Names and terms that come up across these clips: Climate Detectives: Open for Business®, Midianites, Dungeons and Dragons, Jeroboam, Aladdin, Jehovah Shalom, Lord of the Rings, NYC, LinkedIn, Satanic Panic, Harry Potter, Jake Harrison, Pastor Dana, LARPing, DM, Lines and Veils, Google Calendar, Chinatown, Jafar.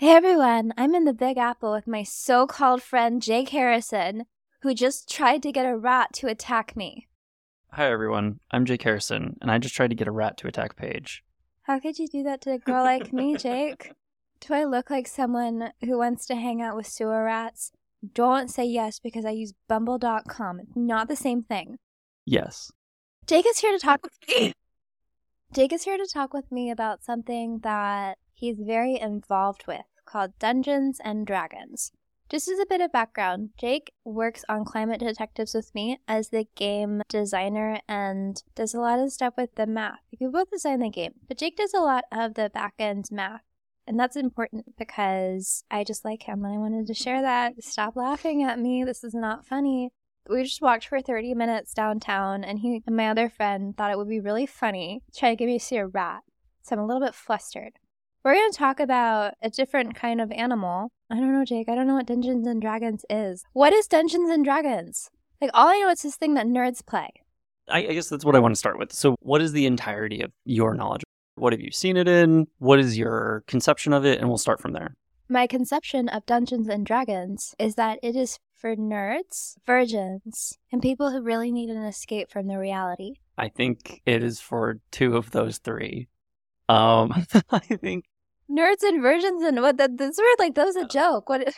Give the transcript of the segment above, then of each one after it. Hey everyone, I'm in the Big Apple with my so-called friend Jake Harrison, who just tried to get a rat to attack me. Hi everyone, I'm Jake Harrison, and I just tried to get a rat to attack Paige. How could you do that to a girl like me, Jake? Do I look like someone who wants to hang out with sewer rats? Don't say yes because I use Bumble.com. It's not the same thing. Yes. Jake is here to talk with me about something that he's very involved with, called Dungeons and Dragons. Just as a bit of background, Jake works on Climate Detectives with me as the game designer and does a lot of stuff with the math. We both design the game, but Jake does a lot of the back-end math. And that's important because I just like him and I wanted to share that. Stop laughing at me. This is not funny. We just walked for 30 minutes downtown and he and my other friend thought it would be really funny to try to get me to see a rat. So I'm a little bit flustered. We're going to talk about a different kind of animal. I don't know, Jake. I don't know what Dungeons and Dragons is. What is Dungeons and Dragons? Like, all I know is this thing that nerds play. I guess that's what I want to start with. So what is the entirety of your knowledge? What have you seen it in? What is your conception of it? And we'll start from there. My conception of Dungeons and Dragons is that it is for nerds, virgins, and people who really need an escape from their reality. I think it is for two of those three. I think nerds and virgins and what? That's weird. Like, that was a joke. What?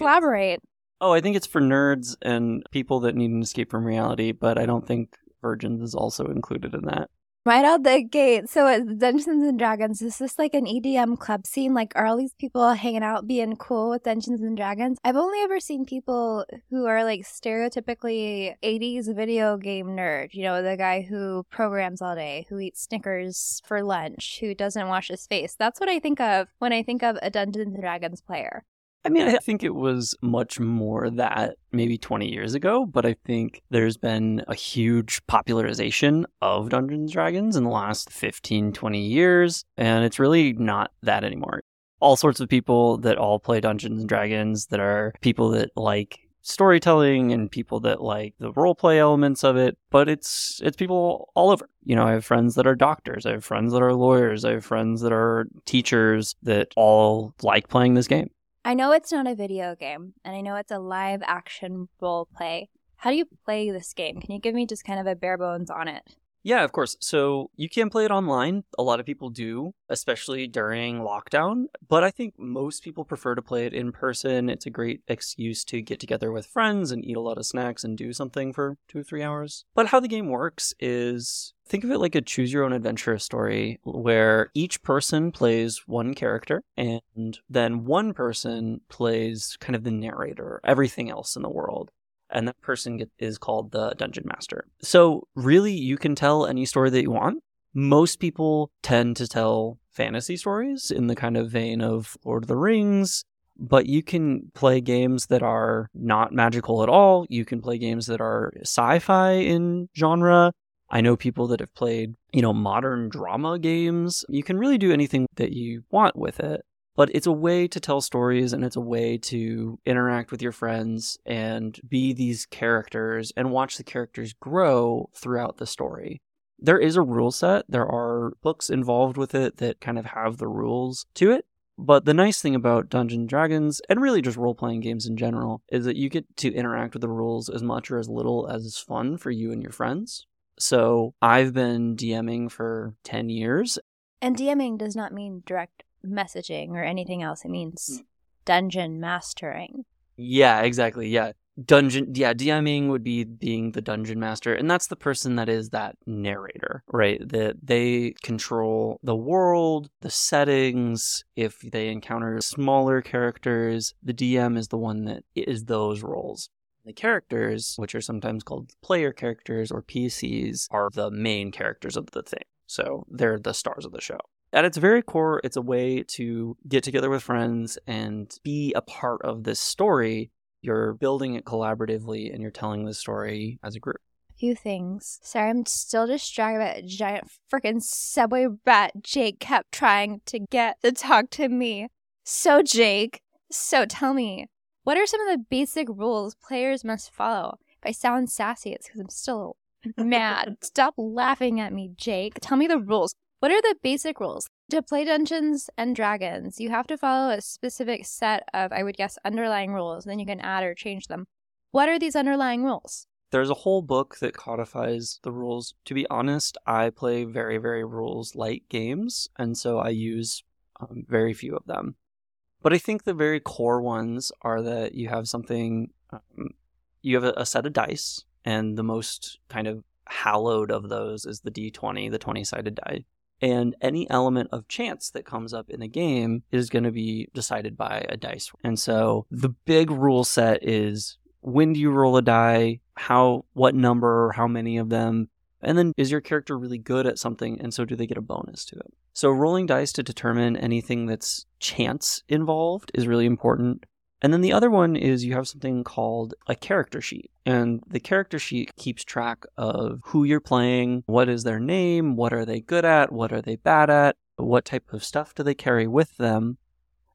Elaborate. Oh, I think it's for nerds and people that need an escape from reality, but I don't think virgins is also included in that. Right out the gate. So at Dungeons and Dragons, is this like an EDM club scene? Like, are all these people hanging out being cool with Dungeons and Dragons? I've only ever seen people who are like stereotypically 80s video game nerd. You know, the guy who programs all day, who eats Snickers for lunch, who doesn't wash his face. That's what I think of when I think of a Dungeons and Dragons player. I mean, I think it was much more that maybe 20 years ago, but I think there's been a huge popularization of Dungeons & Dragons in the last 15, 20 years, and it's really not that anymore. All sorts of people that all play Dungeons & Dragons, that are people that like storytelling and people that like the roleplay elements of it, but it's people all over. You know, I have friends that are doctors, I have friends that are lawyers, I have friends that are teachers that all like playing this game. I know it's not a video game, and I know it's a live action role play. How do you play this game? Can you give me just kind of a bare bones on it? Yeah, of course. So you can play it online. A lot of people do, especially during lockdown. But I think most people prefer to play it in person. It's a great excuse to get together with friends and eat a lot of snacks and do something for 2 or 3 hours. But how the game works is, think of it like a choose your own adventure story where each person plays one character and then one person plays kind of the narrator, everything else in the world. And that person is called the Dungeon Master. So really, you can tell any story that you want. Most people tend to tell fantasy stories in the kind of vein of Lord of the Rings, but you can play games that are not magical at all. You can play games that are sci-fi in genre. I know people that have played, you know, modern drama games. You can really do anything that you want with it, but it's a way to tell stories and it's a way to interact with your friends and be these characters and watch the characters grow throughout the story. There is a rule set. There are books involved with it that kind of have the rules to it. But the nice thing about Dungeons & Dragons, and really just role-playing games in general, is that you get to interact with the rules as much or as little as is fun for you and your friends. So I've been DMing for 10 years. And DMing does not mean direct messaging or anything else. It means dungeon mastering. Yeah, exactly. Yeah. DMing would be being the dungeon master. And that's the person that is that narrator, right? That they control the world, the settings. If they encounter smaller characters, the DM is the one that is those roles. The characters, which are sometimes called player characters or PCs, are the main characters of the thing. So they're the stars of the show. At its very core, it's a way to get together with friends and be a part of this story. You're building it collaboratively and you're telling this story as a group. A few things. Sorry, I'm still distracted by a giant freaking subway rat Jake kept trying to get to talk to me. So Jake, tell me, what are some of the basic rules players must follow? If I sound sassy, it's because I'm still mad. Stop laughing at me, Jake. Tell me the rules. What are the basic rules? To play Dungeons and Dragons, you have to follow a specific set of, I would guess, underlying rules. Then you can add or change them. What are these underlying rules? There's a whole book that codifies the rules. To be honest, I play very, very rules-light games, and so I use very few of them. But I think the very core ones are that you have something, you have a set of dice, and the most kind of hallowed of those is the D20, the 20-sided die. And any element of chance that comes up in a game is going to be decided by a dice. And so the big rule set is, when do you roll a die? How, what number, how many of them? And then is your character really good at something? And so do they get a bonus to it? So rolling dice to determine anything that's chance involved is really important. And then the other one is you have something called a character sheet. And the character sheet keeps track of who you're playing, what is their name, what are they good at, what are they bad at, what type of stuff do they carry with them.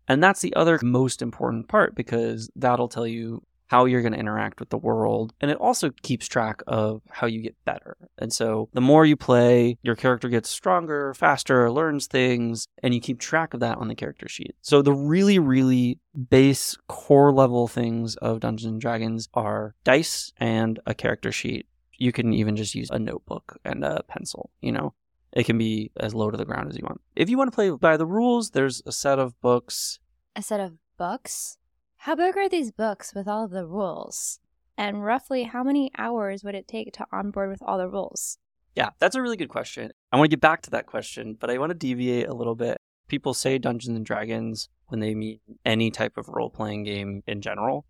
And that's the other most important part, because that'll tell you how you're going to interact with the world. And it also keeps track of how you get better. And so the more you play, your character gets stronger, faster, learns things, and you keep track of that on the character sheet. So the really, really base core level things of Dungeons and Dragons are dice and a character sheet. You can even just use a notebook and a pencil, you know. It can be as low to the ground as you want. If you want to play by the rules, there's a set of books. A set of books? How big are these books with all of the rules? And roughly how many hours would it take to onboard with all the rules? Yeah, that's a really good question. I want to get back to that question, but I want to deviate a little bit. People say Dungeons and Dragons when they mean any type of role-playing game in general.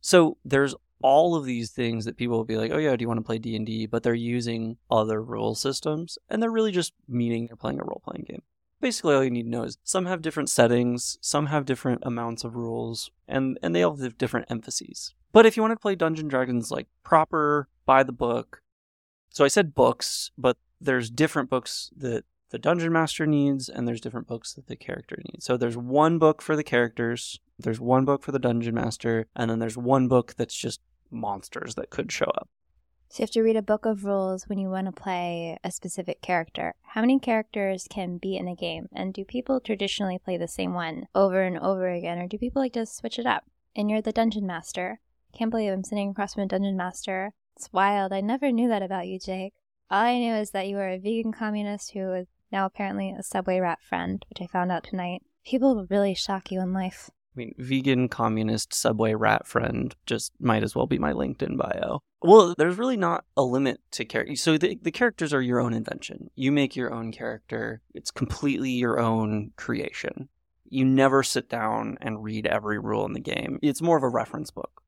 So there's all of these things that people will be like, oh yeah, do you want to play D&D? But they're using other rule systems, and they're really just meaning they're playing a role-playing game. Basically, all you need to know is some have different settings, some have different amounts of rules, and they all have different emphases. But if you want to play Dungeons & Dragons like proper, by the book, so I said books, but there's different books that the Dungeon Master needs, and there's different books that the character needs. So there's one book for the characters, there's one book for the Dungeon Master, and then there's one book that's just monsters that could show up. So you have to read a book of rules when you want to play a specific character. How many characters can be in a game? And do people traditionally play the same one over and over again? Or do people like to switch it up? And you're the Dungeon Master. Can't believe I'm sitting across from a Dungeon Master. It's wild. I never knew that about you, Jake. All I knew is that you were a vegan communist who is now apparently a Subway rat friend, which I found out tonight. People really shock you in life. I mean, vegan, communist, Subway rat friend just might as well be my LinkedIn bio. Well, there's really not a limit to characters. So the characters are your own invention. You make your own character. It's completely your own creation. You never sit down and read every rule in the game. It's more of a reference book.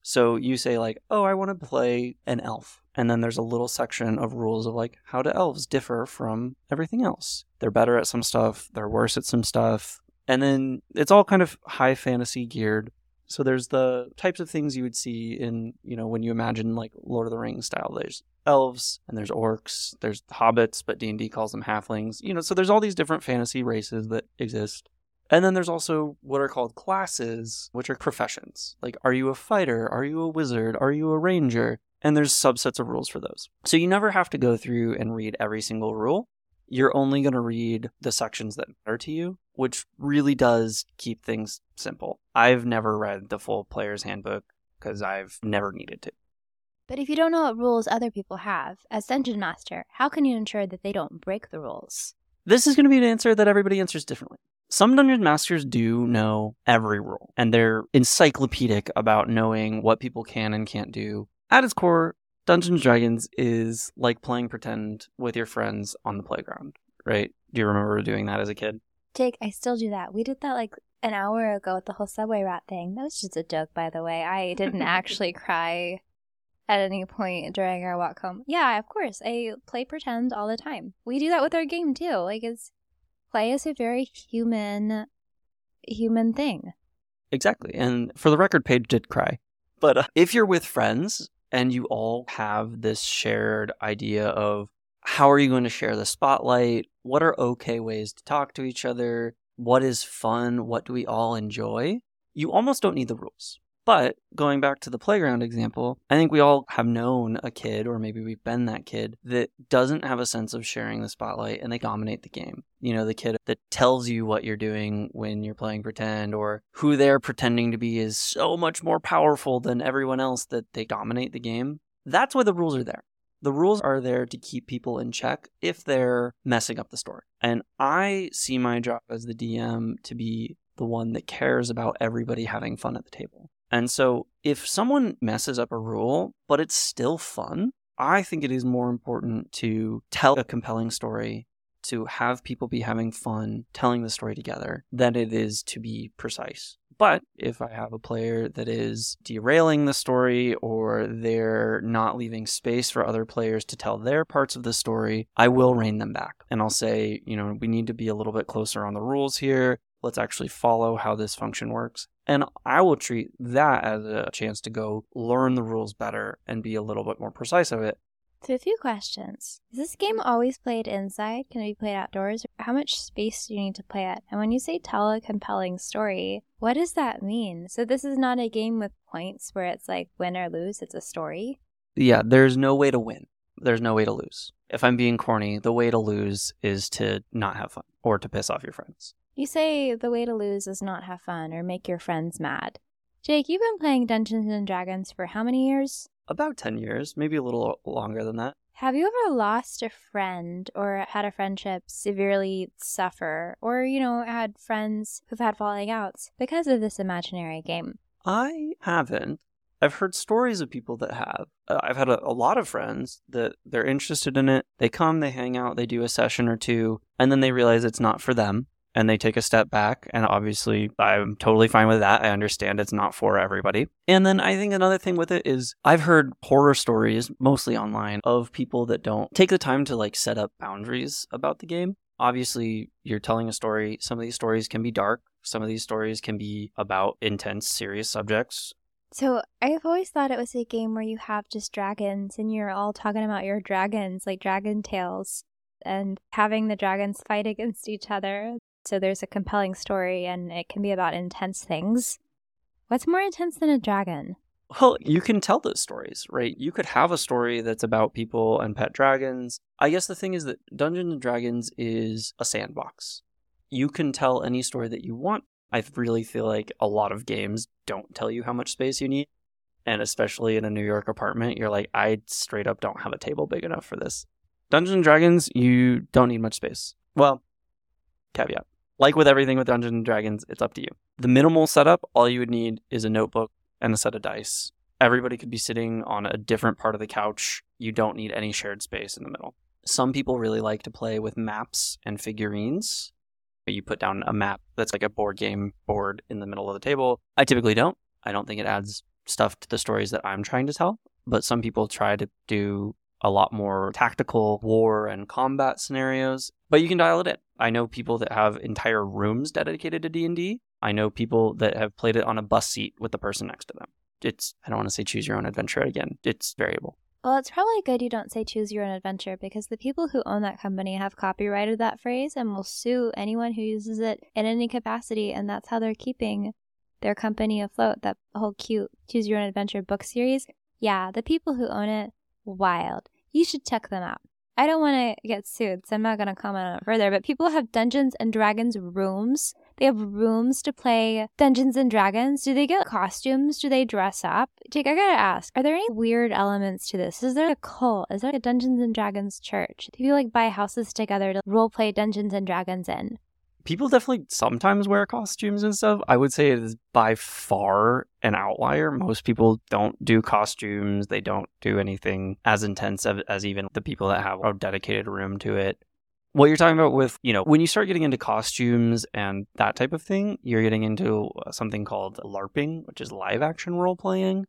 So you say like, oh, I want to play an elf. And then there's a little section of rules of like, how do elves differ from everything else? They're better at some stuff. They're worse at some stuff. And then it's all kind of high fantasy geared. So there's the types of things you would see in, you know, when you imagine like Lord of the Rings style. There's elves and there's orcs, there's hobbits, but D&D calls them halflings. You know, so there's all these different fantasy races that exist. And then there's also what are called classes, which are professions. Like, are you a fighter? Are you a wizard? Are you a ranger? And there's subsets of rules for those. So you never have to go through and read every single rule. You're only going to read the sections that matter to you, which really does keep things simple. I've never read the full player's handbook because I've never needed to. But if you don't know what rules other people have, as Dungeon Master, how can you ensure that they don't break the rules? This is going to be an answer that everybody answers differently. Some Dungeon Masters do know every rule, and they're encyclopedic about knowing what people can and can't do. At its core, Dungeons & Dragons is like playing pretend with your friends on the playground, right? Do you remember doing that as a kid? Jake, I still do that. We did that like an hour ago with the whole Subway rat thing. That was just a joke, by the way. I didn't actually cry at any point during our walk home. Yeah, of course. I play pretend all the time. We do that with our game, too. Like, play is a very human thing. Exactly. And for the record, Paige did cry. But if you're with friends and you all have this shared idea of, how are you going to share the spotlight? What are okay ways to talk to each other? What is fun? What do we all enjoy? You almost don't need the rules. But going back to the playground example, I think we all have known a kid, or maybe we've been that kid, that doesn't have a sense of sharing the spotlight and they dominate the game. You know, the kid that tells you what you're doing when you're playing pretend, or who they're pretending to be is so much more powerful than everyone else that they dominate the game. That's why the rules are there. The rules are there to keep people in check if they're messing up the story. And I see my job as the DM to be the one that cares about everybody having fun at the table. And so if someone messes up a rule, but it's still fun, I think it is more important to tell a compelling story, to have people be having fun telling the story together, than it is to be precise. But if I have a player that is derailing the story, or they're not leaving space for other players to tell their parts of the story, I will rein them back. And I'll say, you know, we need to be a little bit closer on the rules here. Let's actually follow how this function works. And I will treat that as a chance to go learn the rules better and be a little bit more precise of it. So a few questions. Is this game always played inside? Can it be played outdoors? How much space do you need to play at? And when you say tell a compelling story, what does that mean? So this is not a game with points where it's like win or lose, it's a story? Yeah, there's no way to win. There's no way to lose. If I'm being corny, the way to lose is to not have fun or to piss off your friends. You say the way to lose is not have fun or make your friends mad. Jake, you've been playing Dungeons and Dragons for how many years? About 10 years, maybe a little longer than that. Have you ever lost a friend or had a friendship severely suffer, or, you know, had friends who've had falling outs because of this imaginary game? I haven't. I've heard stories of people that have. I've had a lot of friends that they're interested in it. They come, they hang out, they do a session or two, and then they realize it's not for them. And they take a step back, and obviously I'm totally fine with that. I understand it's not for everybody. And then I think another thing with it is I've heard horror stories, mostly online, of people that don't take the time to like set up boundaries about the game. Obviously, you're telling a story. Some of these stories can be dark. Some of these stories can be about intense, serious subjects. So I've always thought it was a game where you have just dragons, and you're all talking about your dragons, like dragon tales, and having the dragons fight against each other. So there's a compelling story, and it can be about intense things. What's more intense than a dragon? Well, you can tell those stories, right? You could have a story that's about people and pet dragons. I guess the thing is that Dungeons & Dragons is a sandbox. You can tell any story that you want. I really feel like a lot of games don't tell you how much space you need. And especially in a New York apartment, you're like, I straight up don't have a table big enough for this. Dungeons & Dragons, you don't need much space. Well, caveat. Like with everything with Dungeons and Dragons, it's up to you. The minimal setup, all you would need is a notebook and a set of dice. Everybody could be sitting on a different part of the couch. You don't need any shared space in the middle. Some people really like to play with maps and figurines. You put down a map that's like a board game board in the middle of the table. I typically don't. I don't think it adds stuff to the stories that I'm trying to tell. But some people try to do a lot more tactical war and combat scenarios, but you can dial it in. I know people that have entire rooms dedicated to D&D. I know people that have played it on a bus seat with the person next to them. I don't want to say choose your own adventure again. It's variable. Well, it's probably good you don't say choose your own adventure, because the people who own that company have copyrighted that phrase and will sue anyone who uses it in any capacity, and that's how they're keeping their company afloat. That whole cute choose your own adventure book series. Yeah, the people who own it, wild. You should check them out. I don't want to get sued, so I'm not going to comment on it further, but people have Dungeons and Dragons rooms. They have rooms to play Dungeons and Dragons. Do they get costumes? Do they dress up? Jake, I got to ask, are there any weird elements to this? Is there a cult? Is there a Dungeons and Dragons church? Do you like buy houses together to role play Dungeons and Dragons in? People definitely sometimes wear costumes and stuff. I would say it is by far an outlier. Most people don't do costumes. They don't do anything as intense as even the people that have a dedicated room to it. What you're talking about with, you know, when you start getting into costumes and that type of thing, you're getting into something called LARPing, which is live action role playing.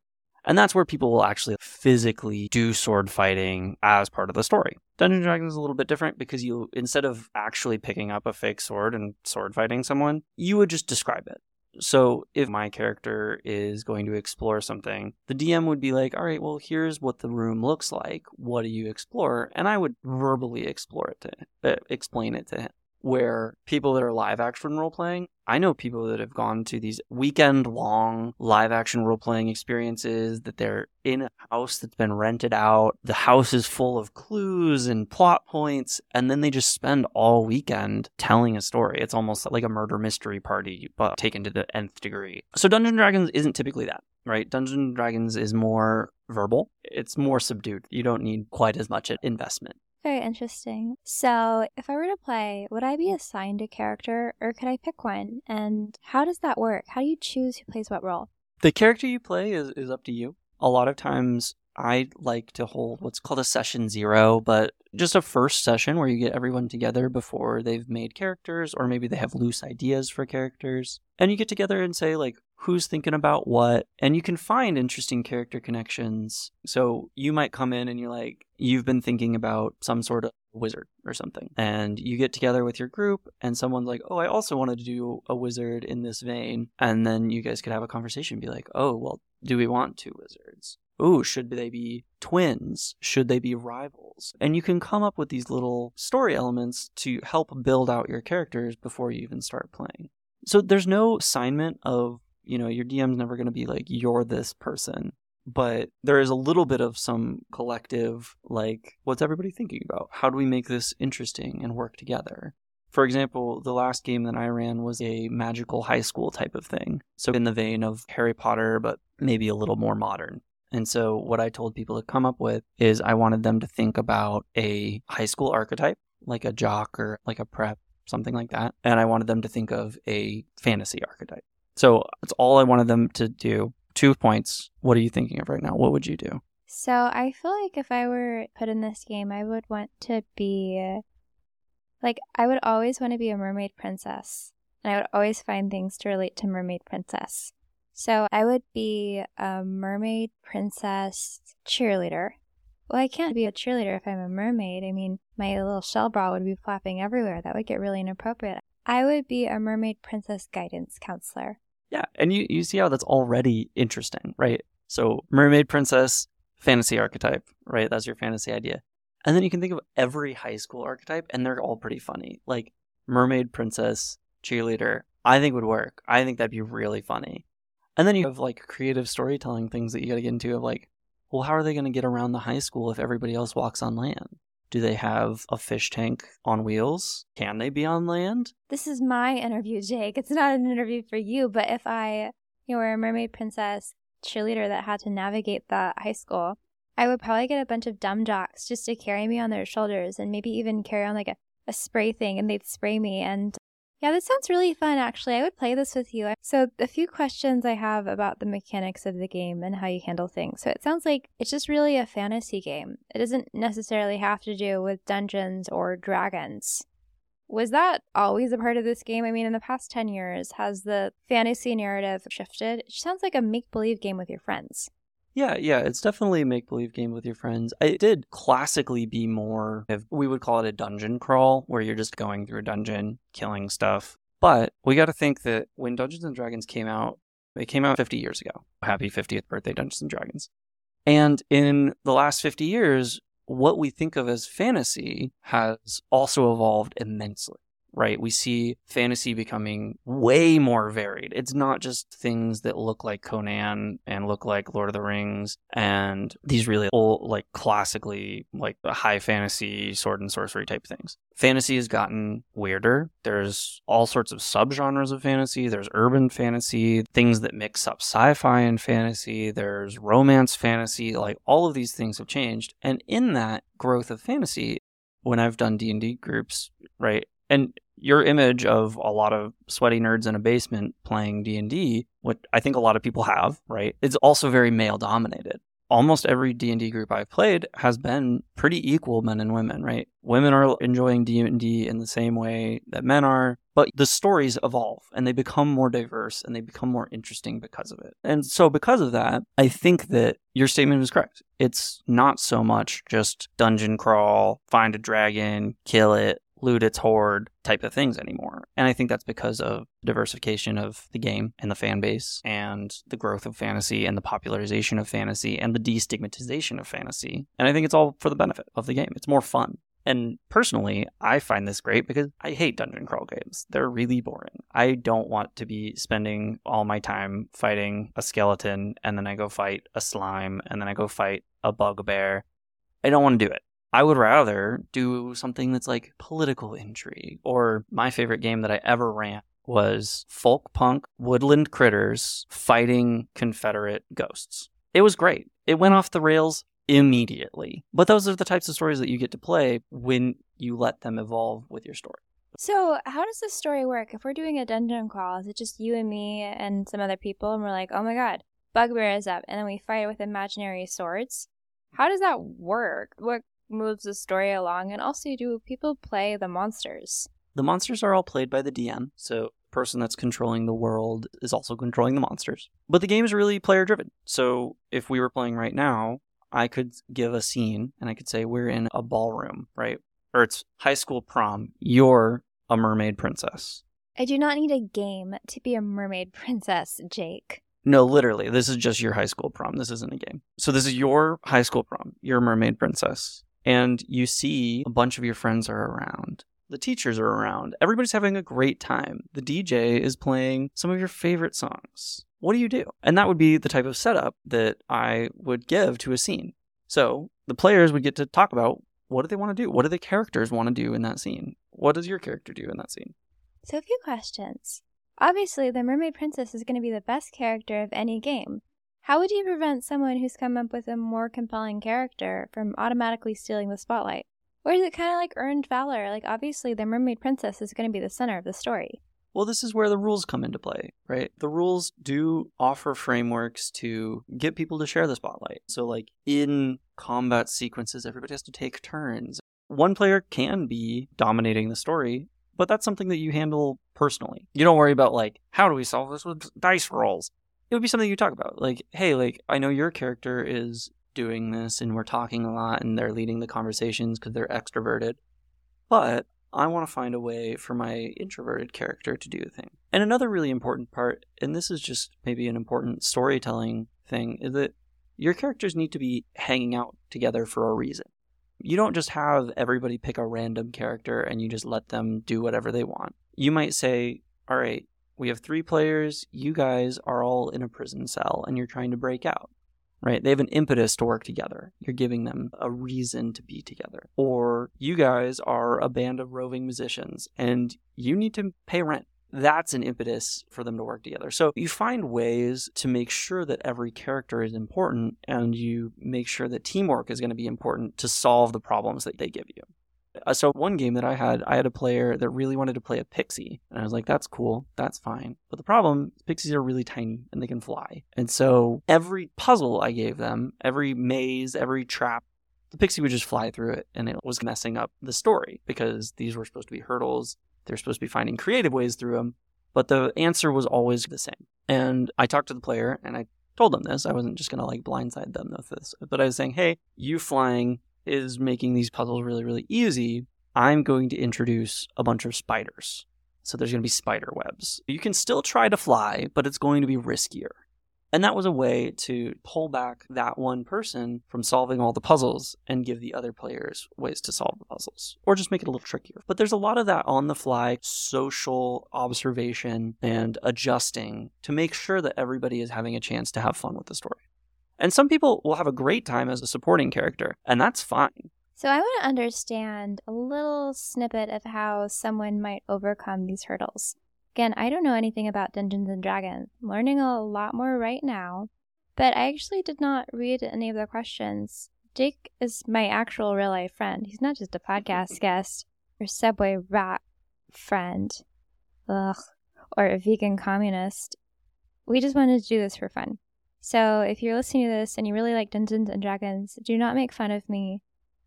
And that's where people will actually physically do sword fighting as part of the story. Dungeons & Dragons is a little bit different because you, instead of actually picking up a fake sword and sword fighting someone, you would just describe it. So if my character is going to explore something, the DM would be like, all right, well, here's what the room looks like. What do you explore? And I would verbally explain it to him. where people that are live action role playing, I know people that have gone to these weekend long live action role playing experiences that they're in a house that's been rented out. The house is full of clues and plot points, and then they just spend all weekend telling a story. It's almost like a murder mystery party, but taken to the nth degree. So Dungeons and Dragons isn't typically that, right? Dungeons and Dragons is more verbal. It's more subdued. You don't need quite as much investment. Very interesting. So if I were to play, would I be assigned a character, or could I pick one? And how does that work? How do you choose who plays what role? The character you play is up to you. A lot of times I like to hold what's called a session zero, but just a first session where you get everyone together before they've made characters, or maybe they have loose ideas for characters. And you get together and say, like, who's thinking about what? And you can find interesting character connections. So you might come in and you're like, you've been thinking about some sort of wizard or something. And you get together with your group and someone's like, oh, I also wanted to do a wizard in this vein. And then you guys could have a conversation and be like, oh, well, do we want two wizards? Ooh, should they be twins? Should they be rivals? And you can come up with these little story elements to help build out your characters before you even start playing. So there's no assignment of, you know, your DM's never going to be like, you're this person. But there is a little bit of some collective, like, what's everybody thinking about? How do we make this interesting and work together? For example, the last game that I ran was a magical high school type of thing. So in the vein of Harry Potter, but maybe a little more modern. And so what I told people to come up with is I wanted them to think about a high school archetype, like a jock or like a prep, something like that. And I wanted them to think of a fantasy archetype. So that's all I wanted them to do. 2 points. What are you thinking of right now? What would you do? So I feel like if I were put in this game, I would want to be, like, I would always want to be a mermaid princess. And I would always find things to relate to mermaid princess. So I would be a mermaid princess cheerleader. Well, I can't be a cheerleader if I'm a mermaid. I mean, my little shell bra would be flapping everywhere. That would get really inappropriate. I would be a mermaid princess guidance counselor. Yeah, and you see how that's already interesting, right? So mermaid princess, fantasy archetype, right? That's your fantasy idea. And then you can think of every high school archetype, and they're all pretty funny. Like mermaid princess, cheerleader, I think would work. I think that'd be really funny. And then you have like creative storytelling things that you got to get into of like, well, how are they going to get around the high school if everybody else walks on land? Do they have a fish tank on wheels? Can they be on land? This is my interview, Jake. It's not an interview for you, but if I were a mermaid princess cheerleader that had to navigate the high school, I would probably get a bunch of dumb jocks just to carry me on their shoulders and maybe even carry on like a spray thing, and they'd spray me. And yeah, this sounds really fun, actually. I would play this with you. So a few questions I have about the mechanics of the game and how you handle things. So it sounds like it's just really a fantasy game. It doesn't necessarily have to do with Dungeons or Dragons. Was that always a part of this game? I mean, in the past 10 years, has the fantasy narrative shifted? It sounds like a make-believe game with your friends. Yeah, it's definitely a make-believe game with your friends. It did classically be more, we would call it a dungeon crawl, where you're just going through a dungeon, killing stuff. But we got to think that when Dungeons and Dragons came out, it came out 50 years ago. Happy 50th birthday, Dungeons and Dragons. And in the last 50 years, what we think of as fantasy has also evolved immensely. Right? We see fantasy becoming way more varied. It's not just things that look like Conan and look like Lord of the Rings and these really old, like classically, like high fantasy sword and sorcery type things. Fantasy has gotten weirder. There's all sorts of subgenres of fantasy. There's urban fantasy, things that mix up sci-fi and fantasy. There's romance fantasy. Like all of these things have changed. And in that growth of fantasy, when I've done D&D groups, right? And your image of a lot of sweaty nerds in a basement playing D&D, what I think a lot of people have, right? It's also very male dominated. Almost every D&D group I've played has been pretty equal men and women, right? Women are enjoying D&D in the same way that men are, but the stories evolve and they become more diverse and they become more interesting because of it. And so because of that, I think that your statement was correct. It's not so much just dungeon crawl, find a dragon, kill it, loot its horde type of things anymore. And I think that's because of diversification of the game and the fan base and the growth of fantasy and the popularization of fantasy and the destigmatization of fantasy. And I think it's all for the benefit of the game. It's more fun. And personally, I find this great because I hate dungeon crawl games. They're really boring. I don't want to be spending all my time fighting a skeleton, and then I go fight a slime, and then I go fight a bugbear. I don't want to do it. I would rather do something that's like political intrigue. Or my favorite game that I ever ran was folk punk woodland critters fighting Confederate ghosts. It was great. It went off the rails immediately. But those are the types of stories that you get to play when you let them evolve with your story. So how does this story work? If we're doing a dungeon crawl, is it just you and me and some other people and we're like, oh my god, bugbear is up, and then we fight with imaginary swords? How does that work? What moves the story along? And also, do people play the monsters? The monsters are all played by the DM, so the person that's controlling the world is also controlling the monsters. But the game is really player-driven. So if we were playing right now, I could give a scene, and I could say, we're in a ballroom, right? Or it's high school prom. You're a mermaid princess. I do not need a game to be a mermaid princess, Jake. No, literally. This is just your high school prom. This isn't a game. So this is your high school prom. You're a mermaid princess. And you see a bunch of your friends are around. The teachers are around. Everybody's having a great time. The DJ is playing some of your favorite songs. What do you do? And that would be the type of setup that I would give to a scene. So the players would get to talk about, what do they want to do? What do the characters want to do in that scene? What does your character do in that scene? So a few questions. Obviously, the Mermaid Princess is going to be the best character of any game. How would you prevent someone who's come up with a more compelling character from automatically stealing the spotlight? Or is it kind of like earned valor? Like, obviously, the Mermaid Princess is going to be the center of the story. Well, this is where the rules come into play, right? The rules do offer frameworks to get people to share the spotlight. So, like, in combat sequences, everybody has to take turns. One player can be dominating the story, but that's something that you handle personally. You don't worry about, like, how do we solve this with dice rolls? It would be something you talk about. Like, hey, like, I know your character is doing this and we're talking a lot and they're leading the conversations because they're extroverted, but I want to find a way for my introverted character to do the thing. And another really important part, and this is just maybe an important storytelling thing, is that your characters need to be hanging out together for a reason. You don't just have everybody pick a random character and you just let them do whatever they want. You might say, all right, we have 3 players, you guys are all in a prison cell and you're trying to break out, right? They have an impetus to work together. You're giving them a reason to be together. Or you guys are a band of roving musicians and you need to pay rent. That's an impetus for them to work together. So you find ways to make sure that every character is important and you make sure that teamwork is going to be important to solve the problems that they give you. So one game that I had a player that really wanted to play a pixie. And I was like, that's cool. That's fine. But the problem is pixies are really tiny and they can fly. And so every puzzle I gave them, every maze, every trap, the pixie would just fly through it. And it was messing up the story because these were supposed to be hurdles. They're supposed to be finding creative ways through them. But the answer was always the same. And I talked to the player and I told them this. I wasn't just going to like blindside them with this. But I was saying, hey, you flying is making these puzzles really, really easy. I'm going to introduce a bunch of spiders. So there's going to be spider webs. You can still try to fly, but it's going to be riskier. And that was a way to pull back that one person from solving all the puzzles and give the other players ways to solve the puzzles or just make it a little trickier. But there's a lot of that on the fly social observation and adjusting to make sure that everybody is having a chance to have fun with the story. And some people will have a great time as a supporting character, and that's fine. So I want to understand a little snippet of how someone might overcome these hurdles. Again, I don't know anything about Dungeons and Dragons. I'm learning a lot more right now, but I actually did not read any of the questions. Jake is my actual real-life friend. He's not just a podcast guest or Subway rat friend, or a vegan communist. We just wanted to do this for fun. So if you're listening to this and you really like Dungeons and Dragons, do not make fun of me.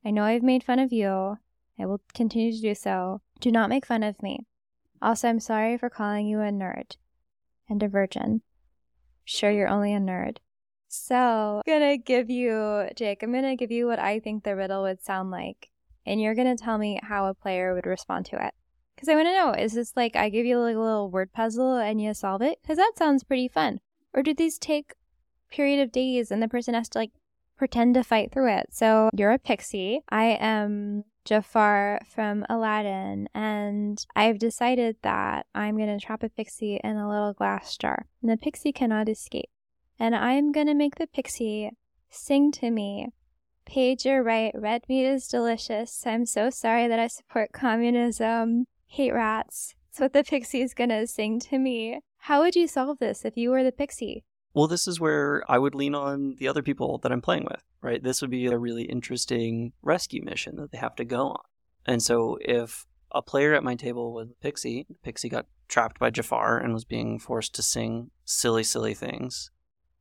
I know I've made fun of you. I will continue to do so. Do not make fun of me. Also, I'm sorry for calling you a nerd and a virgin. Sure, you're only a nerd. So I'm going to give you, Jake, I'm going to give you what I think the riddle would sound like. And you're going to tell me how a player would respond to it. Because I want to know, is this like I give you like a little word puzzle and you solve it? Because that sounds pretty fun. Or do these take period of days and the person has to like pretend to fight through it? So you're a pixie. I am Jafar from Aladdin, and I've decided that I'm going to trap a pixie in a little glass jar, and the pixie cannot escape. And I'm going to make the pixie sing to me, Paige, you're right, red meat is delicious, I'm so sorry that I support communism, hate rats. That's what the pixie is going to sing to me. How would you solve this if you were the pixie? Well, this is where I would lean on the other people that I'm playing with, right? This would be a really interesting rescue mission that they have to go on. And so if a player at my table was Pixie, Pixie got trapped by Jafar and was being forced to sing silly, silly things,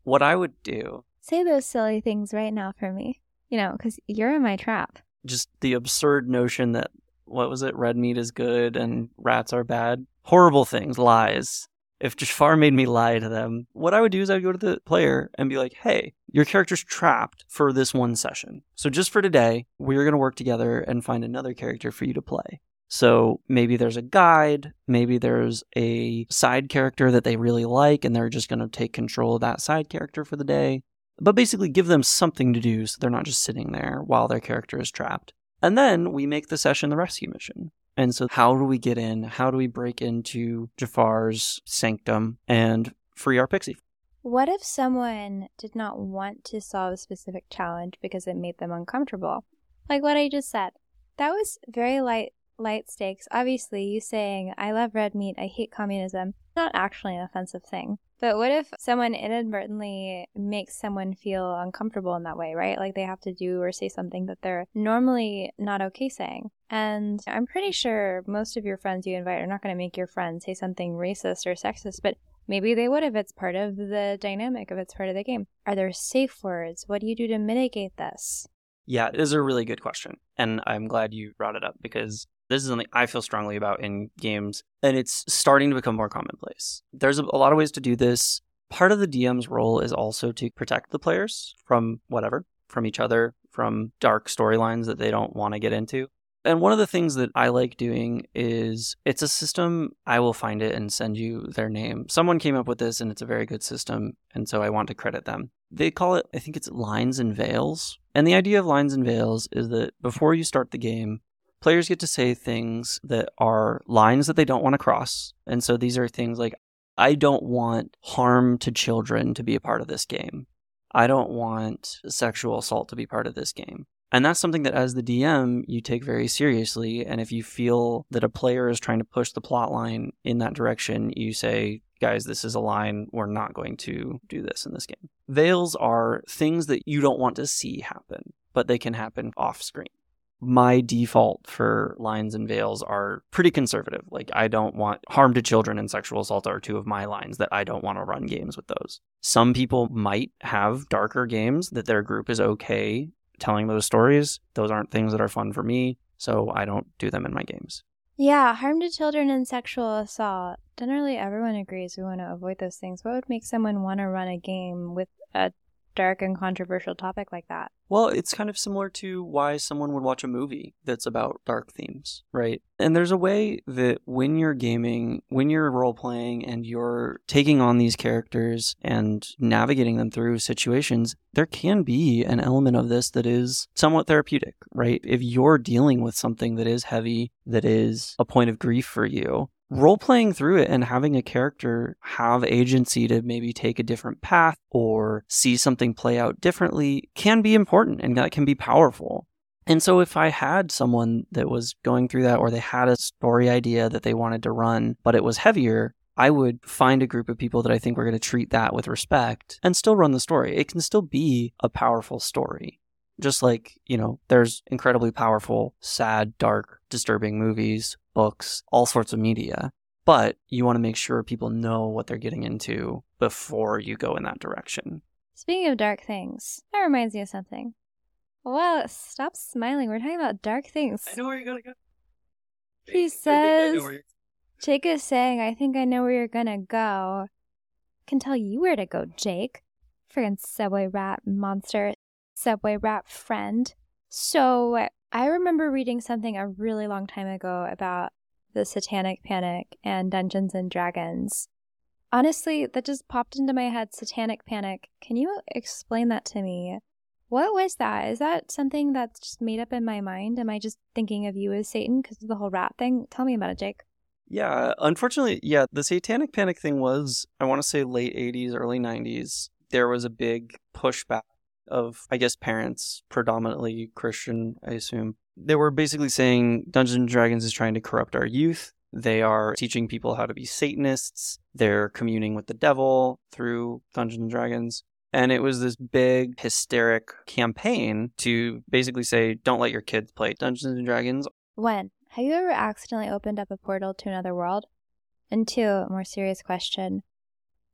what I would do... Say those silly things right now for me, you know, because you're in my trap. Just the absurd notion that, what was it, red meat is good and rats are bad. Horrible things, lies. If Jafar made me lie to them, what I would do is I would go to the player and be like, hey, your character's trapped for this one session. So just for today, we're going to work together and find another character for you to play. So maybe there's a guide, maybe there's a side character that they really like, and they're just going to take control of that side character for the day. But basically give them something to do so they're not just sitting there while their character is trapped. And then we make the session the rescue mission. And so how do we get in? How do we break into Jafar's sanctum and free our pixie? What if someone did not want to solve a specific challenge because it made them uncomfortable? Like what I just said. That was very light stakes. Obviously, you saying, I love red meat, I hate communism, not actually an offensive thing. But what if someone inadvertently makes someone feel uncomfortable in that way, right? Like they have to do or say something that they're normally not okay saying. And I'm pretty sure most of your friends you invite are not going to make your friend say something racist or sexist, but maybe they would if it's part of the dynamic, if it's part of the game. Are there safe words? What do you do to mitigate this? Yeah, it is a really good question. And I'm glad you brought it up because this is something I feel strongly about in games, and it's starting to become more commonplace. There's a lot of ways to do this. Part of the DM's role is also to protect the players from whatever, from each other, from dark storylines that they don't want to get into. And one of the things that I like doing is, it's a system, I will find it and send you their name. Someone came up with this, and it's a very good system, and so I want to credit them. They call it, I think it's Lines and Veils. And the idea of Lines and Veils is that before you start the game, players get to say things that are lines that they don't want to cross. And so these are things like, I don't want harm to children to be a part of this game. I don't want sexual assault to be part of this game. And that's something that as the DM, you take very seriously. And if you feel that a player is trying to push the plot line in that direction, you say, guys, this is a line. We're not going to do this in this game. Veils are things that you don't want to see happen, but they can happen off screen. My default for Lines and Veils are pretty conservative. Like, I don't want harm to children and sexual assault are two of my lines that I don't want to run games with those. Some people might have darker games that their group is okay telling those stories. Those aren't things that are fun for me, so I don't do them in my games. Yeah, harm to children and sexual assault. Generally, everyone agrees we want to avoid those things. What would make someone want to run a game with a dark and controversial topic like that? Well, it's kind of similar to why someone would watch a movie that's about dark themes, right? And there's a way that when you're gaming, when you're role-playing and you're taking on these characters and navigating them through situations, there can be an element of this that is somewhat therapeutic, right? If you're dealing with something that is heavy, that is a point of grief for you, role-playing through it and having a character have agency to maybe take a different path or see something play out differently can be important, and that can be powerful. And so if I had someone that was going through that, or they had a story idea that they wanted to run, but it was heavier, I would find a group of people that I think were going to treat that with respect and still run the story. It can still be a powerful story. Just like, you know, there's incredibly powerful, sad, dark, disturbing movies, books, all sorts of media. But you want to make sure people know what they're getting into before you go in that direction. Speaking of dark things, that reminds me of something. Well, stop smiling. We're talking about dark things. I know where you're going to go. He says, Jake is saying, I think I know where you're going to go. Can tell you where to go, Jake. Friggin' subway rat monster. Subway rat friend. So I remember reading something a really long time ago about the Satanic Panic and Dungeons and Dragons. Honestly, that just popped into my head, Satanic Panic. Can you explain that to me? What was that? Is that something that's just made up in my mind? Am I just thinking of you as Satan because of the whole rat thing? Tell me about it, Jake. Yeah, unfortunately, the Satanic Panic thing was, I want to say late 80s, early 90s. There was a big pushback of, I guess, parents, predominantly Christian, I assume. They were basically saying Dungeons and Dragons is trying to corrupt our youth. They are teaching people how to be Satanists. They're communing with the devil through Dungeons and Dragons. And it was this big, hysteric campaign to basically say, don't let your kids play Dungeons and Dragons. When? Have you ever accidentally opened up a portal to another world? And two, a more serious question.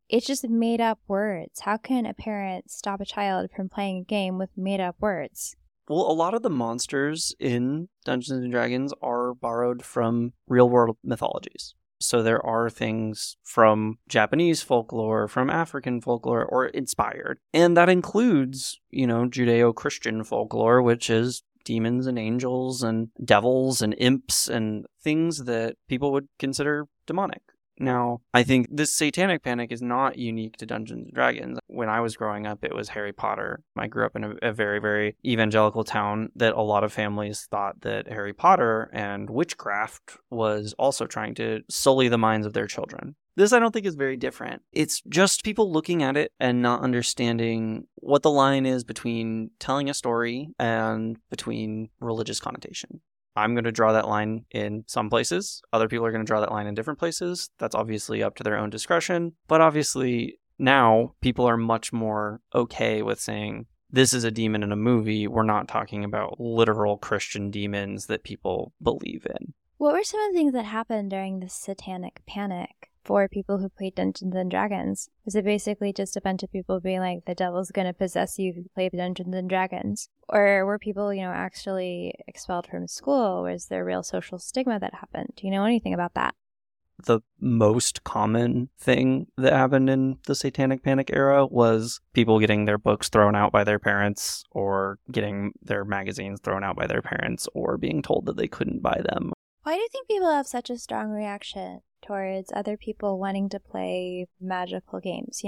It's just made up words. How can a parent stop a child from playing a game with made up words? Well, a lot of the monsters in Dungeons and Dragons are borrowed from real-world mythologies. So there are things from Japanese folklore, from African folklore, or inspired. And that includes, Judeo-Christian folklore, which is demons and angels and devils and imps and things that people would consider demonic. Now, I think this Satanic Panic is not unique to Dungeons & Dragons. When I was growing up, it was Harry Potter. I grew up in a very, very evangelical town that a lot of families thought that Harry Potter and witchcraft was also trying to sully the minds of their children. This I don't think is very different. It's just people looking at it and not understanding what the line is between telling a story and between religious connotation. I'm going to draw that line in some places. Other people are going to draw that line in different places. That's obviously up to their own discretion. But obviously now people are much more okay with saying, this is a demon in a movie. We're not talking about literal Christian demons that people believe in. What were some of the things that happened during the Satanic Panic for people who played Dungeons and Dragons? Was it basically just a bunch of people being like, the devil's going to possess you if you play Dungeons and Dragons? Or were people, actually expelled from school? Was there real social stigma that happened? Do you know anything about that? The most common thing that happened in the Satanic Panic era was people getting their books thrown out by their parents, or getting their magazines thrown out by their parents, or being told that they couldn't buy them. Why do you think people have such a strong reaction towards other people wanting to play magical games?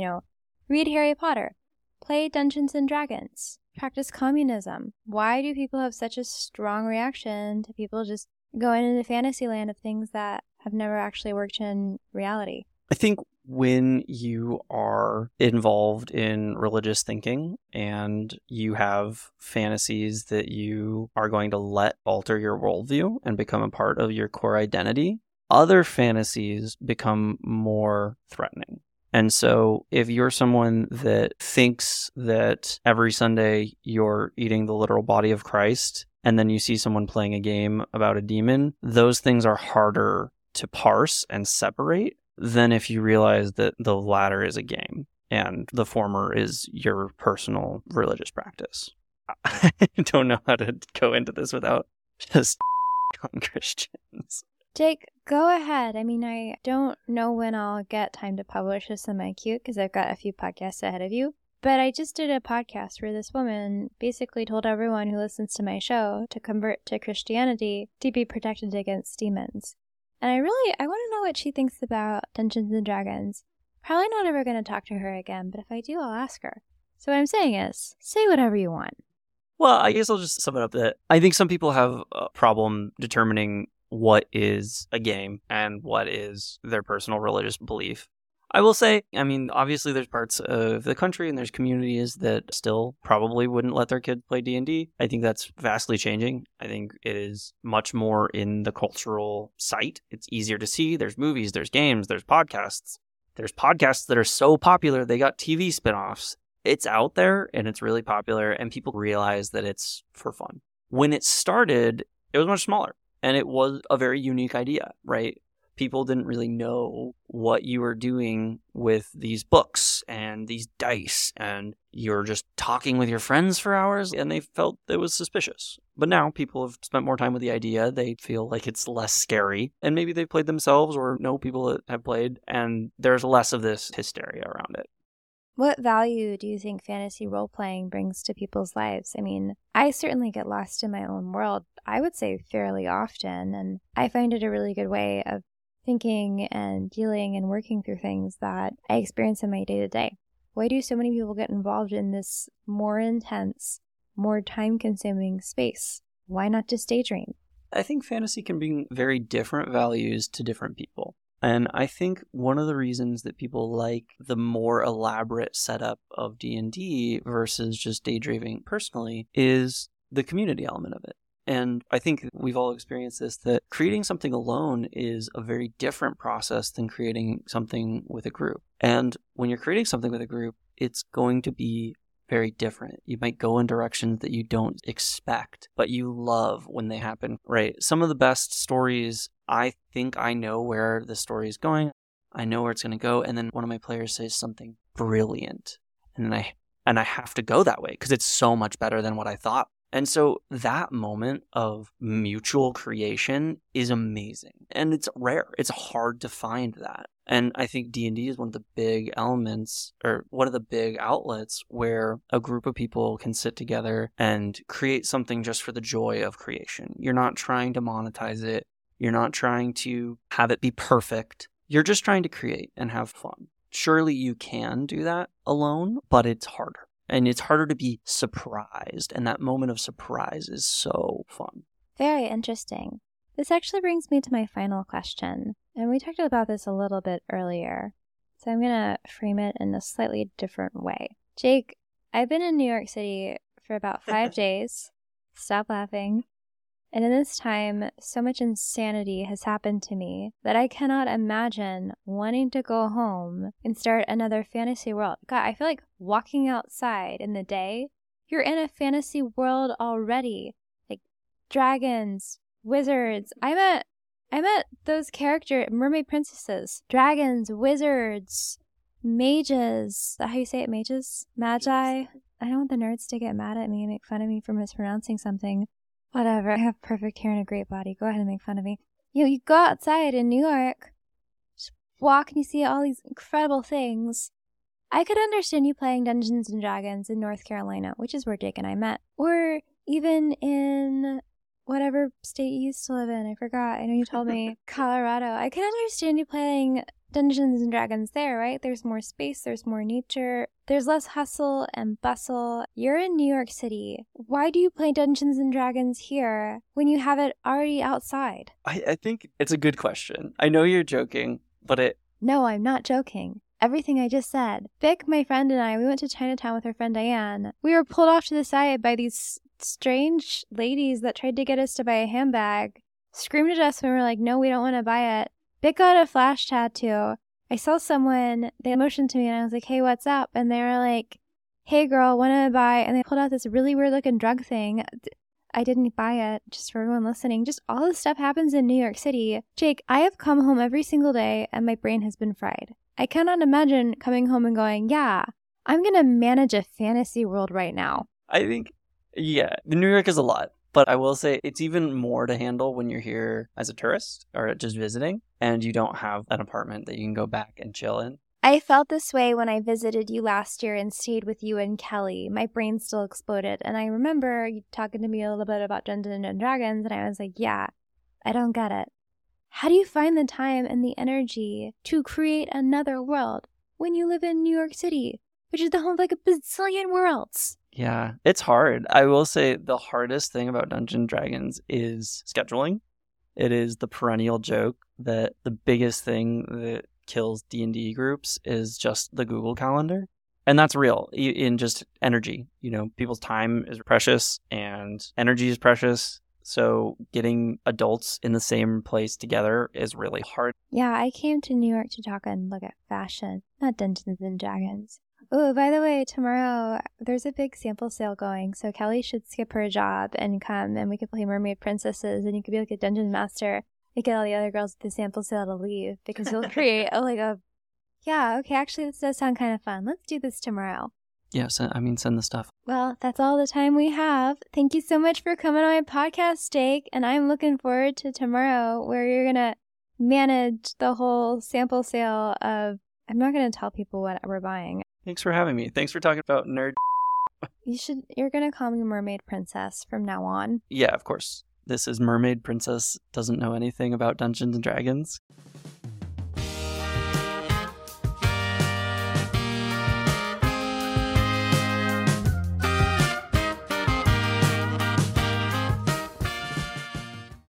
Read Harry Potter, play Dungeons and Dragons, practice communism. Why do people have such a strong reaction to people just going into fantasy land of things that have never actually worked in reality? I think when you are involved in religious thinking and you have fantasies that you are going to let alter your worldview and become a part of your core identity, other fantasies become more threatening. And so if you're someone that thinks that every Sunday you're eating the literal body of Christ, and then you see someone playing a game about a demon, those things are harder to parse and separate than if you realize that the latter is a game and the former is your personal religious practice. I don't know how to go into this without just on Christians. Jake, go ahead. I don't know when I'll get time to publish this in my queue because I've got a few podcasts ahead of you. But I just did a podcast where this woman basically told everyone who listens to my show to convert to Christianity to be protected against demons. And I want to know what she thinks about Dungeons and Dragons. Probably not ever going to talk to her again, but if I do, I'll ask her. So what I'm saying is, say whatever you want. Well, I guess I'll just sum it up that I think some people have a problem determining what is a game and what is their personal religious belief. I will say, obviously there's parts of the country and there's communities that still probably wouldn't let their kids play D&D. I think that's vastly changing. I think it is much more in the cultural site. It's easier to see. There's movies, there's games, there's podcasts. There's podcasts that are so popular, they got TV spinoffs. It's out there and it's really popular and people realize that it's for fun. When it started, it was much smaller. And it was a very unique idea, right? People didn't really know what you were doing with these books and these dice. And you're just talking with your friends for hours. And they felt it was suspicious. But now people have spent more time with the idea. They feel like it's less scary. And maybe they've played themselves or know people that have played. And there's less of this hysteria around it. What value do you think fantasy role-playing brings to people's lives? I certainly get lost in my own world, I would say fairly often, and I find it a really good way of thinking and dealing and working through things that I experience in my day-to-day. Why do so many people get involved in this more intense more time-consuming space. Why not just daydream? I think fantasy can bring very different values to different people. And I think one of the reasons that people like the more elaborate setup of D&D versus just daydreaming personally is the community element of it. And I think we've all experienced this, that creating something alone is a very different process than creating something with a group. And when you're creating something with a group, it's going to be very different. You might go in directions that you don't expect, but you love when they happen, right? Some of the best stories, I think I know where the story is going. I know where it's going to go. And then one of my players says something brilliant. And then I have to go that way because it's so much better than what I thought. And so that moment of mutual creation is amazing. And it's rare. It's hard to find that. And I think D&D is one of the big elements, or one of the big outlets where a group of people can sit together and create something just for the joy of creation. You're not trying to monetize it. You're not trying to have it be perfect. You're just trying to create and have fun. Surely you can do that alone, but it's harder. And it's harder to be surprised. And that moment of surprise is so fun. Very interesting. This actually brings me to my final question. And we talked about this a little bit earlier. So I'm going to frame it in a slightly different way. Jake, I've been in New York City for about 5 days. Stop laughing. And in this time, so much insanity has happened to me that I cannot imagine wanting to go home and start another fantasy world. God, I feel like walking outside in the day, you're in a fantasy world already. Like dragons, wizards. I met those character mermaid princesses. Dragons, wizards, mages. Is that how you say it? Mages? Magi? I don't want the nerds to get mad at me and make fun of me for mispronouncing something. Whatever, I have perfect hair and a great body. Go ahead and make fun of me. You know, you go outside in New York, just walk and you see all these incredible things. I could understand you playing Dungeons and Dragons in North Carolina, which is where Jake and I met. Or even in whatever state you used to live in. I forgot. I know you told me. Colorado. I could understand you playing Dungeons and Dragons there, right? There's more space, there's more nature, there's less hustle and bustle. You're in New York City. Why do you play Dungeons and Dragons here when you have it already outside? I think it's a good question. I know you're joking, but it... No, I'm not joking. Everything I just said. Vic, my friend, and I, we went to Chinatown with our friend Diane. We were pulled off to the side by these strange ladies that tried to get us to buy a handbag, screamed at us when we were like, no, we don't want to buy it. Vic got a flash tattoo. I saw someone, they motioned to me and I was like, hey, what's up? And they were like, hey girl, wanna buy? And they pulled out this really weird looking drug thing. I didn't buy it, just for everyone listening. Just all this stuff happens in New York City. Jake, I have come home every single day and my brain has been fried. I cannot imagine coming home and going, yeah, I'm gonna manage a fantasy world right now. I think, yeah, New York is a lot. But I will say it's even more to handle when you're here as a tourist or just visiting and you don't have an apartment that you can go back and chill in. I felt this way when I visited you last year and stayed with you and Kelly. My brain still exploded. And I remember you talking to me a little bit about Dungeons and Dragons and I was like, yeah, I don't get it. How do you find the time and the energy to create another world when you live in New York City, which is the home of like a bazillion worlds? Yeah, it's hard. I will say the hardest thing about Dungeons & Dragons is scheduling. It is the perennial joke that the biggest thing that kills D&D groups is just the Google Calendar. And that's real in just energy. You know, people's time is precious and energy is precious. So getting adults in the same place together is really hard. Yeah, I came to New York to talk and look at fashion, not Dungeons & Dragons. Oh, by the way, tomorrow there's a big sample sale going, so Kelly should skip her job and come, and we could play Mermaid Princesses, and you could be like a Dungeon Master and get all the other girls at the sample sale to leave, because you'll create yeah, okay, actually, this does sound kind of fun. Let's do this tomorrow. Yeah, send the stuff. Well, that's all the time we have. Thank you so much for coming on my podcast, Jake, and I'm looking forward to tomorrow, where you're going to manage the whole sample sale of, I'm not going to tell people what we're buying. Thanks for having me. Thanks for talking about nerd. You're going to call me Mermaid Princess from now on. Yeah, of course. This is Mermaid Princess Doesn't Know Anything About Dungeons and Dragons.